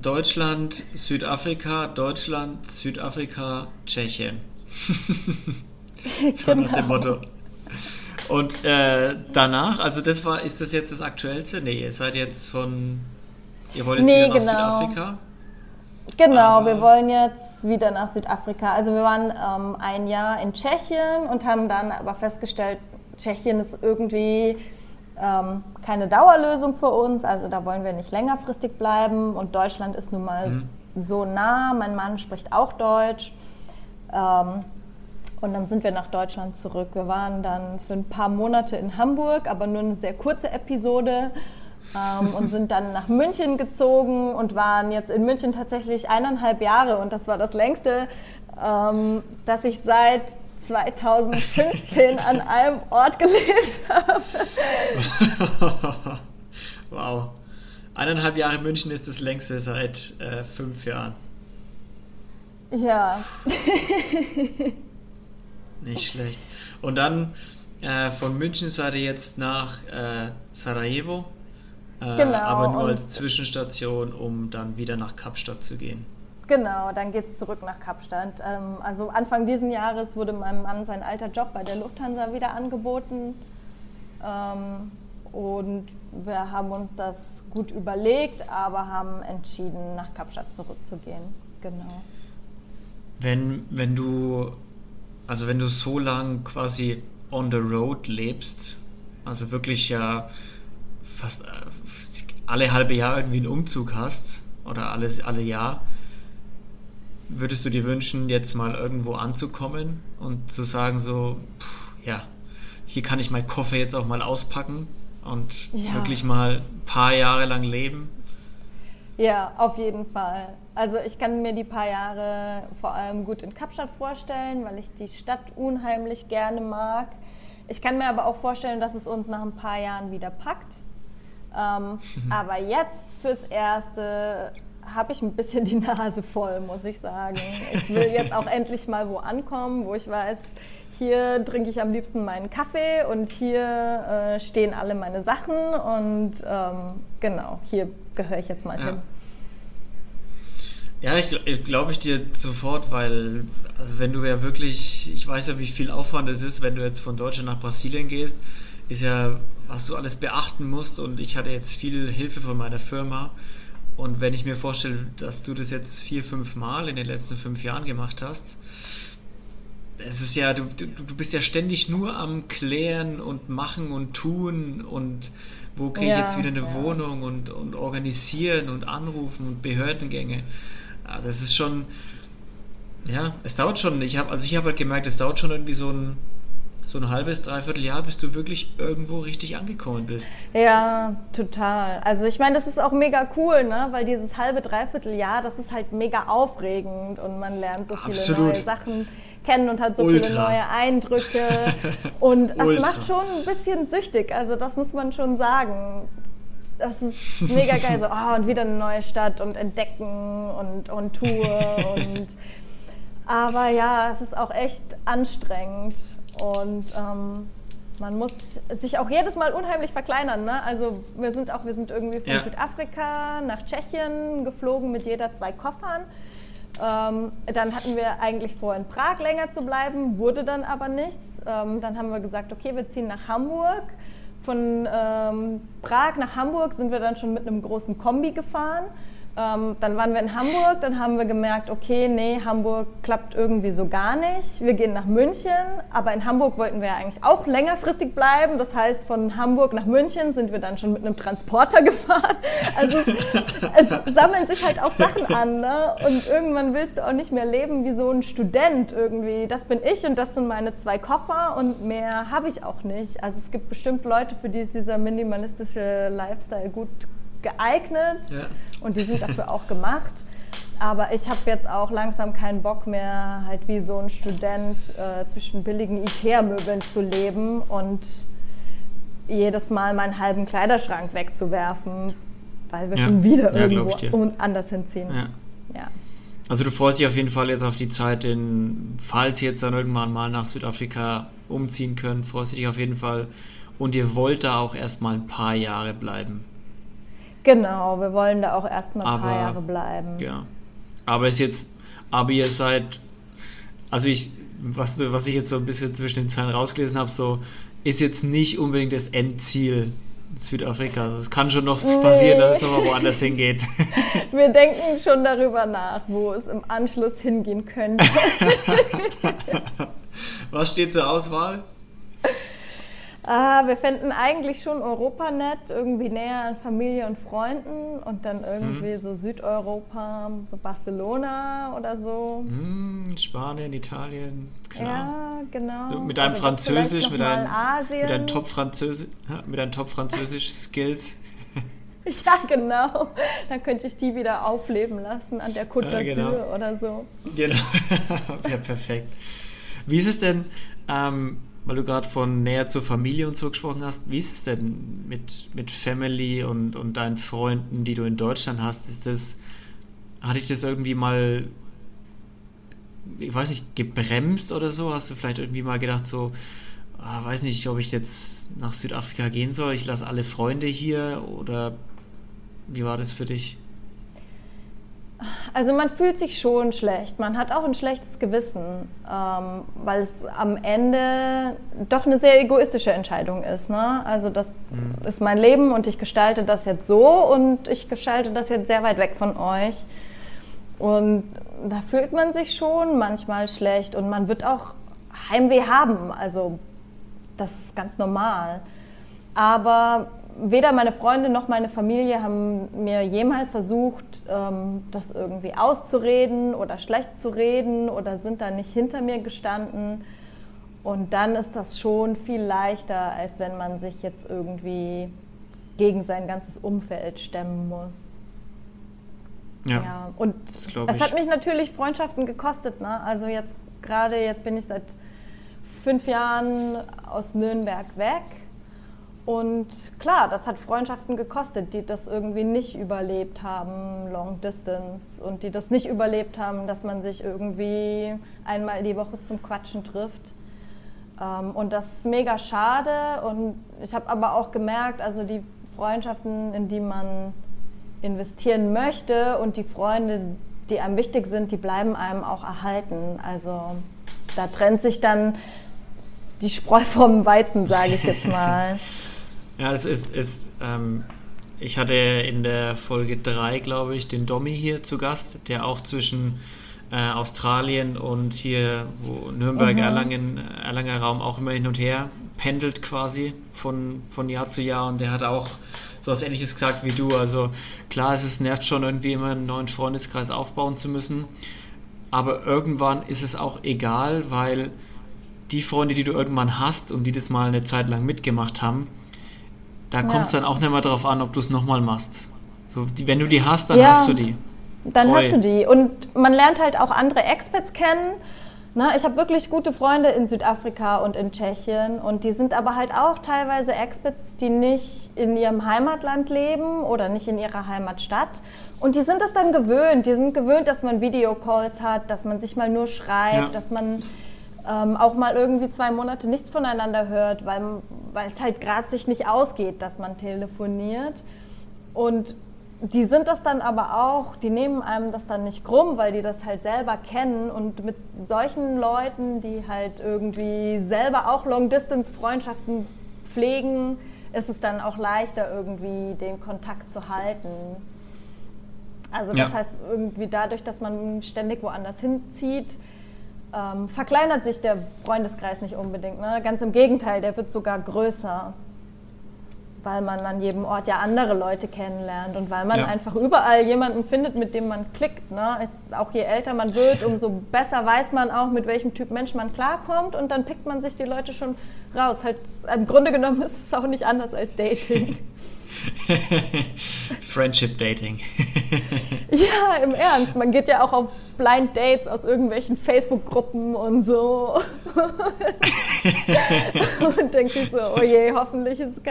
Deutschland, Südafrika, Deutschland, Südafrika, Tschechien. So nach dem Motto. Und danach, also ist das jetzt das Aktuellste? Nee, ihr wollt jetzt wieder nach Südafrika? Genau, wir wollen jetzt wieder nach Südafrika. Also wir waren ein Jahr in Tschechien und haben dann aber festgestellt, Tschechien ist irgendwie keine Dauerlösung für uns, also da wollen wir nicht längerfristig bleiben und Deutschland ist nun mal so nah, mein Mann spricht auch Deutsch und dann sind wir nach Deutschland zurück. Wir waren dann für ein paar Monate in Hamburg, aber nur eine sehr kurze Episode und sind dann nach München gezogen und waren jetzt in München tatsächlich 1,5 Jahre und das war das längste, dass ich seit 2015 an einem Ort gelebt habe. Wow. 1,5 Jahre München ist das längste seit 5 Jahren. Ja. Nicht schlecht. Und dann von München seid ihr jetzt nach Sarajevo, genau, aber nur als Zwischenstation, um dann wieder nach Kapstadt zu gehen. Genau, dann geht es zurück nach Kapstadt. Also Anfang diesen Jahres wurde meinem Mann sein alter Job bei der Lufthansa wieder angeboten. Und wir haben uns das gut überlegt, aber haben entschieden, nach Kapstadt zurückzugehen. Genau. Wenn du so lang quasi on the road lebst, also wirklich ja fast alle halbe Jahr irgendwie einen Umzug hast oder alle Jahr, würdest du dir wünschen, jetzt mal irgendwo anzukommen und zu sagen so, ja, hier kann ich meinen Koffer jetzt auch mal auspacken und wirklich mal ein paar Jahre lang leben? Ja, auf jeden Fall. Also ich kann mir die paar Jahre vor allem gut in Kapstadt vorstellen, weil ich die Stadt unheimlich gerne mag. Ich kann mir aber auch vorstellen, dass es uns nach ein paar Jahren wieder packt. Aber jetzt fürs Erste habe ich ein bisschen die Nase voll, muss ich sagen. Ich will jetzt auch endlich mal wo ankommen, wo ich weiß, hier trinke ich am liebsten meinen Kaffee und hier stehen alle meine Sachen und genau, hier gehöre ich jetzt mal hin. Ja, ich glaube dir sofort, weil also wenn du ja wirklich, ich weiß ja, wie viel Aufwand es ist, wenn du jetzt von Deutschland nach Brasilien gehst, ist ja, was du alles beachten musst und ich hatte jetzt viel Hilfe von meiner Firma. Und wenn ich mir vorstelle, dass du das jetzt 4-5 Mal in den letzten 5 Jahren gemacht hast, es ist ja, du bist ja ständig nur am Klären und Machen und Tun und wo kriege ich jetzt wieder eine Wohnung und organisieren und anrufen und Behördengänge. Ja, das ist schon, ja, es dauert schon. Ich habe halt gemerkt, es dauert schon irgendwie so ein halbes, 3/4 Jahr, bis du wirklich irgendwo richtig angekommen bist. Ja, total. Also ich meine, das ist auch mega cool, ne? Weil dieses halbe, 3/4 Jahr, das ist halt mega aufregend und man lernt so viele neue Sachen kennen und hat so viele neue Eindrücke und das macht schon ein bisschen süchtig, also das muss man schon sagen. Das ist mega geil, so und wieder eine neue Stadt und entdecken und Tour und aber ja, es ist auch echt anstrengend. Und man muss sich auch jedes Mal unheimlich verkleinern, ne? Also wir sind irgendwie von Südafrika nach Tschechien geflogen mit jeder 2 Koffern. Dann hatten wir eigentlich vor, in Prag länger zu bleiben, wurde dann aber nichts. Dann haben wir gesagt, okay, wir ziehen nach Hamburg. Von Prag nach Hamburg sind wir dann schon mit einem großen Kombi gefahren. Dann waren wir in Hamburg, dann haben wir gemerkt, okay, nee, Hamburg klappt irgendwie so gar nicht. Wir gehen nach München, aber in Hamburg wollten wir ja eigentlich auch längerfristig bleiben. Das heißt, von Hamburg nach München sind wir dann schon mit einem Transporter gefahren. Also es sammeln sich halt auch Sachen an, ne? Und irgendwann willst du auch nicht mehr leben wie so ein Student irgendwie. Das bin ich und das sind meine 2 Koffer und mehr habe ich auch nicht. Also es gibt bestimmt Leute, für die ist dieser minimalistische Lifestyle gut geeignet und die sind dafür auch gemacht, aber ich habe jetzt auch langsam keinen Bock mehr, halt wie so ein Student zwischen billigen Ikea-Möbeln zu leben und jedes Mal meinen halben Kleiderschrank wegzuwerfen, weil wir schon wieder irgendwo anders hinziehen. Ja. Also du freust dich auf jeden Fall jetzt auf die Zeit, falls ihr jetzt dann irgendwann mal nach Südafrika umziehen könnt, freust du dich auf jeden Fall und ihr wollt da auch erstmal ein paar Jahre bleiben. Genau, wir wollen da auch erstmal ein paar Jahre bleiben. Ja. Aber ihr seid, also was ich jetzt so ein bisschen zwischen den Zeilen rausgelesen habe, so ist jetzt nicht unbedingt das Endziel Südafrika. Also es kann schon noch passieren, dass es nochmal woanders hingeht. Wir denken schon darüber nach, wo es im Anschluss hingehen könnte. Was steht zur Auswahl? Wir finden eigentlich schon Europa nett, irgendwie näher an Familie und Freunden und dann irgendwie so Südeuropa, so Barcelona oder so. Spanien, Italien, klar. Ja, genau. Mit deinem Französisch, mit deinen Top-Französisch-Skills. Ja, genau. Dann könnte ich die wieder aufleben lassen an der Côte d'Azur oder so. Genau, ja, perfekt. Wie ist es denn... weil du gerade von näher zur Familie und so gesprochen hast, wie ist es denn mit Family und deinen Freunden, die du in Deutschland hast? Hatte ich das irgendwie mal, ich weiß nicht, gebremst oder so? Hast du vielleicht irgendwie mal gedacht so, weiß nicht, ob ich jetzt nach Südafrika gehen soll, ich lasse alle Freunde hier, oder wie war das für dich? Also man fühlt sich schon schlecht, man hat auch ein schlechtes Gewissen, weil es am Ende doch eine sehr egoistische Entscheidung ist, ne? Also das ist mein Leben und ich gestalte das jetzt so und ich gestalte das jetzt sehr weit weg von euch. Und da fühlt man sich schon manchmal schlecht und man wird auch Heimweh haben, also das ist ganz normal. Aber weder meine Freunde noch meine Familie haben mir jemals versucht, das irgendwie auszureden oder schlecht zu reden oder sind da nicht hinter mir gestanden. Und dann ist das schon viel leichter, als wenn man sich jetzt irgendwie gegen sein ganzes Umfeld stemmen muss. Ja, und es hat mich natürlich Freundschaften gekostet, ne? Also jetzt bin ich seit 5 Jahren aus Nürnberg weg. Und klar, das hat Freundschaften gekostet, die das irgendwie nicht überlebt haben, Long Distance, und die das nicht überlebt haben, dass man sich irgendwie einmal die Woche zum Quatschen trifft. Und das ist mega schade. Und ich habe aber auch gemerkt, also die Freundschaften, in die man investieren möchte, und die Freunde, die einem wichtig sind, die bleiben einem auch erhalten. Also da trennt sich dann die Spreu vom Weizen, sage ich jetzt mal. Ja, es ist ich hatte in der Folge 3, glaube ich, den Domi hier zu Gast, der auch zwischen Australien und hier, wo Nürnberg, Erlanger Raum, auch immer hin und her pendelt quasi von Jahr zu Jahr, und der hat auch so was Ähnliches gesagt wie du. Also klar, es nervt schon irgendwie immer, einen neuen Freundeskreis aufbauen zu müssen, aber irgendwann ist es auch egal, weil die Freunde, die du irgendwann hast und die das mal eine Zeit lang mitgemacht haben, da kommt es dann auch nicht mehr drauf an, ob du es nochmal machst. So, wenn du die hast, dann hast du die. Dann hast du die. Und man lernt halt auch andere Expats kennen. Na, ich habe wirklich gute Freunde in Südafrika und in Tschechien, und die sind aber halt auch teilweise Expats, die nicht in ihrem Heimatland leben oder nicht in ihrer Heimatstadt, und die sind das dann gewöhnt. Die sind gewöhnt, dass man Videocalls hat, dass man sich mal nur schreibt, dass man auch mal irgendwie 2 Monate nichts voneinander hört, weil es halt gerade sich nicht ausgeht, dass man telefoniert. Und die sind das dann aber auch, die nehmen einem das dann nicht krumm, weil die das halt selber kennen. Und mit solchen Leuten, die halt irgendwie selber auch Long-Distance-Freundschaften pflegen, ist es dann auch leichter, irgendwie den Kontakt zu halten. Also das heißt, irgendwie dadurch, dass man ständig woanders hinzieht, verkleinert sich der Freundeskreis nicht unbedingt, ne? Ganz im Gegenteil, der wird sogar größer, weil man an jedem Ort ja andere Leute kennenlernt und weil man einfach überall jemanden findet, mit dem man klickt, ne? Auch je älter man wird, umso besser weiß man auch, mit welchem Typ Mensch man klarkommt, und dann pickt man sich die Leute schon raus. Halt, im Grunde genommen ist es auch nicht anders als Dating. Friendship Dating. Ja, im Ernst. Man geht ja auch auf Blind Dates aus irgendwelchen Facebook-Gruppen und so. Und denkt sich so, oh je, hoffentlich ist es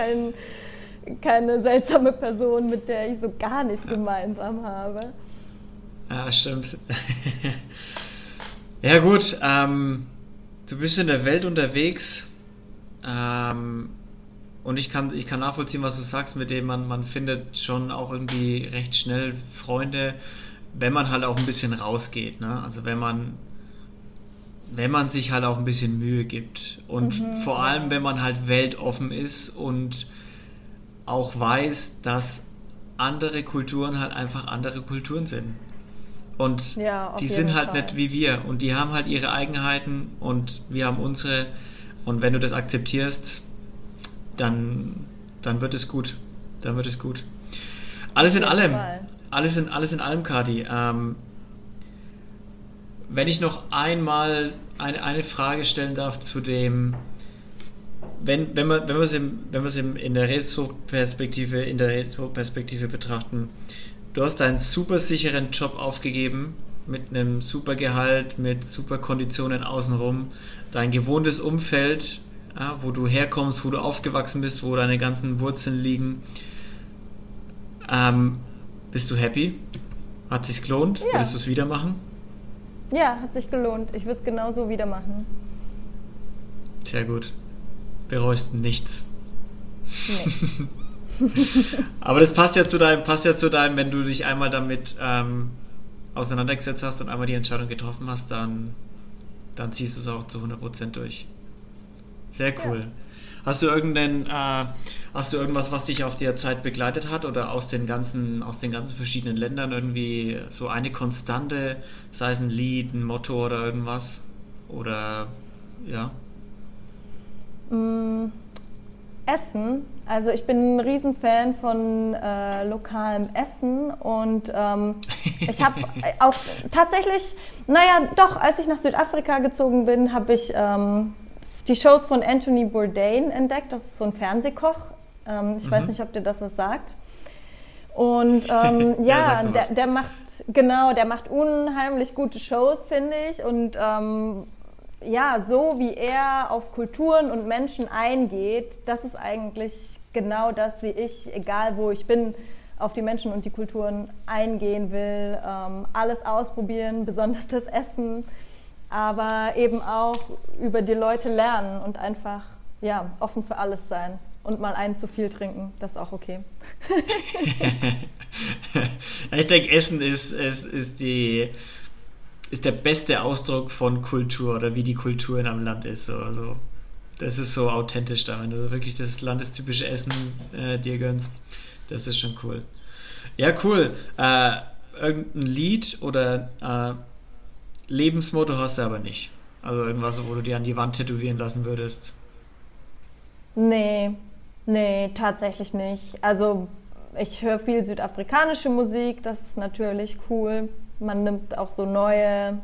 keine seltsame Person, mit der ich so gar nichts gemeinsam habe. Ja, stimmt. Ja gut, du bist in der Welt unterwegs. Und ich kann nachvollziehen, was du sagst, mit dem man findet schon auch irgendwie recht schnell Freunde, wenn man halt auch ein bisschen rausgeht, ne? Also wenn man sich halt auch ein bisschen Mühe gibt. Und vor allem, wenn man halt weltoffen ist und auch weiß, dass andere Kulturen halt einfach andere Kulturen sind. Und die sind halt nicht wie wir. Und die haben halt ihre Eigenheiten und wir haben unsere. Und wenn du das akzeptierst, dann wird es gut. Dann wird es gut. Alles in allem, Kathi. Wenn ich noch einmal eine Frage stellen darf zu dem, wenn wir es in der Retro-Perspektive betrachten, du hast deinen super sicheren Job aufgegeben, mit einem super Gehalt, mit super Konditionen außenrum, dein gewohntes Umfeld, ja, wo du herkommst, wo du aufgewachsen bist, wo deine ganzen Wurzeln liegen. Bist du happy? Hat sich's gelohnt? Ja. Würdest du es wieder machen? Ja, hat sich gelohnt. Ich würde es genauso wieder machen. Sehr gut. Bereust nichts. Nee. Aber das passt ja zu deinem, wenn du dich einmal damit auseinandergesetzt hast und einmal die Entscheidung getroffen hast, dann ziehst du es auch zu 100% durch. Sehr cool. Ja. Hast du irgendwas, was dich auf der Zeit begleitet hat oder aus den ganzen verschiedenen Ländern irgendwie so eine Konstante, sei es ein Lied, ein Motto oder irgendwas? Oder, ja? Essen. Also ich bin ein Riesenfan von lokalem Essen und ich habe auch tatsächlich, als ich nach Südafrika gezogen bin, habe ich die Shows von Anthony Bourdain entdeckt. Das ist so ein Fernsehkoch. Ich weiß nicht, ob dir das was sagt. Und der macht unheimlich gute Shows, finde ich. Und so wie er auf Kulturen und Menschen eingeht, das ist eigentlich genau das, wie ich, egal wo ich bin, auf die Menschen und die Kulturen eingehen will. Alles ausprobieren, besonders das Essen. Aber eben auch über die Leute lernen und einfach offen für alles sein und mal einen zu viel trinken, das ist auch okay. Ich denke, Essen ist der beste Ausdruck von Kultur oder wie die Kultur in einem Land ist. Also, das ist so authentisch da, wenn du wirklich das landestypische Essen dir gönnst, das ist schon cool. Ja, cool. Irgendein Lied oder Lebensmotto hast du aber nicht. Also irgendwas, wo du dir an die Wand tätowieren lassen würdest. Nee, tatsächlich nicht. Also ich höre viel südafrikanische Musik, das ist natürlich cool. Man nimmt auch so neue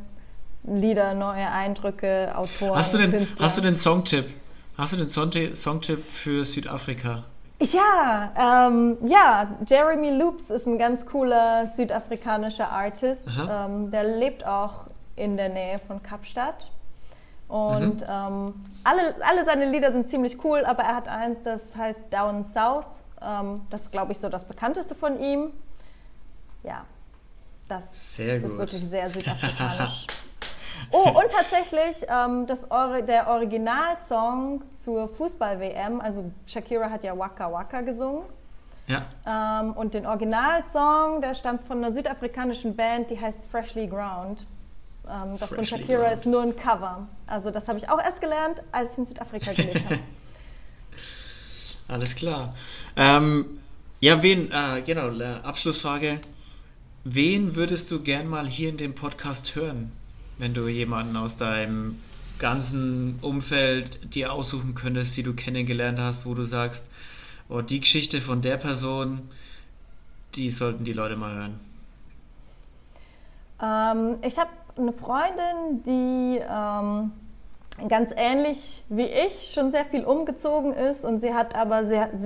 Lieder, neue Eindrücke, Autoren. Hast du den Songtipp für Südafrika? Ja, Jeremy Loops ist ein ganz cooler südafrikanischer Artist. Der lebt auch in der Nähe von Kapstadt. Und alle seine Lieder sind ziemlich cool, aber er hat eins, das heißt Down South. Das ist, glaube ich, so das bekannteste von ihm. Ja, das ist wirklich sehr südafrikanisch. Oh, und tatsächlich, der Originalsong zur Fußball-WM, also Shakira hat ja Waka Waka gesungen. Ja. Und den Originalsong, der stammt von einer südafrikanischen Band, die heißt Freshly Ground. Das von Shakira ist nur ein Cover. Also das habe ich auch erst gelernt, als ich in Südafrika gelebt habe. Alles klar. Abschlussfrage. Wen würdest du gern mal hier in dem Podcast hören, wenn du jemanden aus deinem ganzen Umfeld dir aussuchen könntest, die du kennengelernt hast, wo du sagst, oh, die Geschichte von der Person, die sollten die Leute mal hören? Ich habe eine Freundin, die ganz ähnlich wie ich schon sehr viel umgezogen ist und sie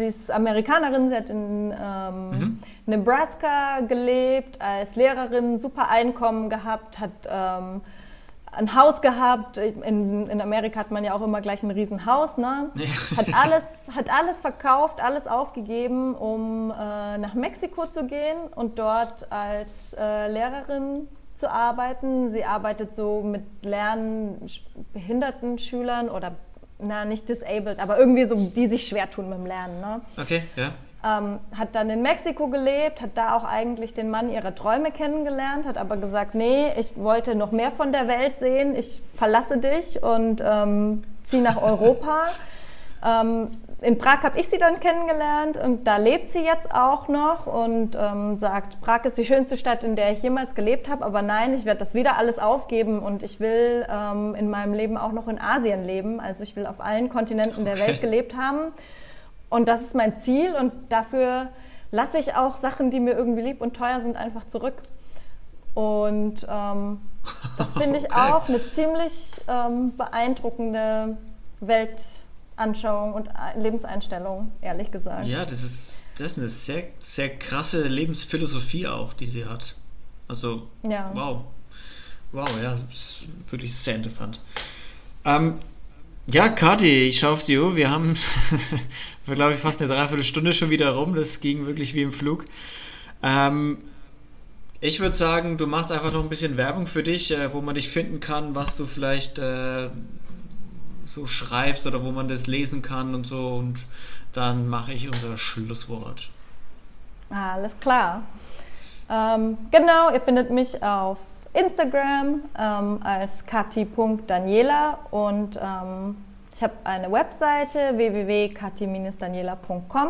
ist Amerikanerin, sie hat in Nebraska gelebt, als Lehrerin, super Einkommen gehabt, hat ein Haus gehabt, in Amerika hat man ja auch immer gleich ein Riesenhaus, ne? Ja. Hat alles verkauft, alles aufgegeben, um nach Mexiko zu gehen und dort als Lehrerin zu arbeiten. Sie arbeitet so mit lernbehinderten Schülern oder, nicht disabled, aber irgendwie so, die sich schwer tun mit dem Lernen, ne? Okay, ja. Hat dann in Mexiko gelebt, hat da auch eigentlich den Mann ihrer Träume kennengelernt, hat aber gesagt, nee, ich wollte noch mehr von der Welt sehen, ich verlasse dich und ziehe nach Europa. In Prag habe ich sie dann kennengelernt und da lebt sie jetzt auch noch und sagt, Prag ist die schönste Stadt, in der ich jemals gelebt habe, aber nein, ich werde das wieder alles aufgeben und ich will in meinem Leben auch noch in Asien leben, also ich will auf allen Kontinenten der Welt gelebt haben. Und das ist mein Ziel und dafür lasse ich auch Sachen, die mir irgendwie lieb und teuer sind, einfach zurück. Und das finde ich auch eine ziemlich beeindruckende Weltanschauung und Lebenseinstellung, ehrlich gesagt. Ja, das ist eine sehr, sehr krasse Lebensphilosophie auch, die sie hat. Also, ja. Wow, ja, das ist wirklich sehr interessant. Ja, Kathi, ich schaue auf die Uhr. Wir haben, glaube ich, fast eine Dreiviertelstunde schon wieder rum. Das ging wirklich wie im Flug. Ich würde sagen, du machst einfach noch ein bisschen Werbung für dich, wo man dich finden kann, was du vielleicht so schreibst oder wo man das lesen kann und so. Und dann mache ich unser Schlusswort. Alles klar. Genau, ihr findet mich auf Instagram als kathi.daniela und ich habe eine Webseite www.kathi-daniela.com.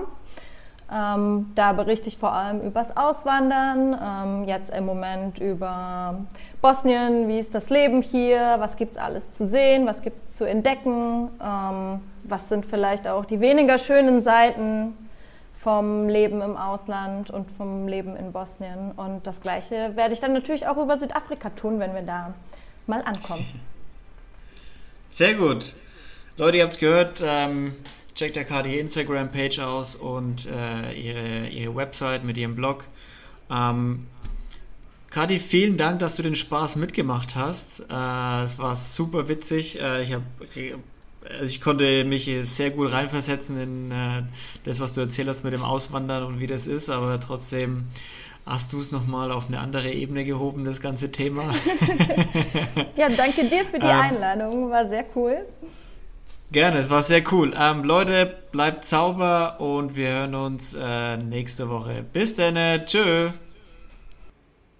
Da berichte ich vor allem übers Auswandern, jetzt im Moment über Bosnien, wie ist das Leben hier, was gibt's alles zu sehen, was gibt's zu entdecken, was sind vielleicht auch die weniger schönen Seiten vom Leben im Ausland und vom Leben in Bosnien. Und das Gleiche werde ich dann natürlich auch über Südafrika tun, wenn wir da mal ankommen. Sehr gut. Leute, ihr habt es gehört. Checkt der Kathi Instagram-Page aus und ihre Website mit ihrem Blog. Kathi, vielen Dank, dass du den Spaß mitgemacht hast. Es war super witzig. Ich konnte mich sehr gut reinversetzen in das, was du erzählt hast mit dem Auswandern und wie das ist, aber trotzdem hast du es nochmal auf eine andere Ebene gehoben, das ganze Thema. Ja, danke dir für die Einladung, war sehr cool. Gerne, es war sehr cool. Leute, bleibt sauber und wir hören uns nächste Woche. Bis dann, tschö!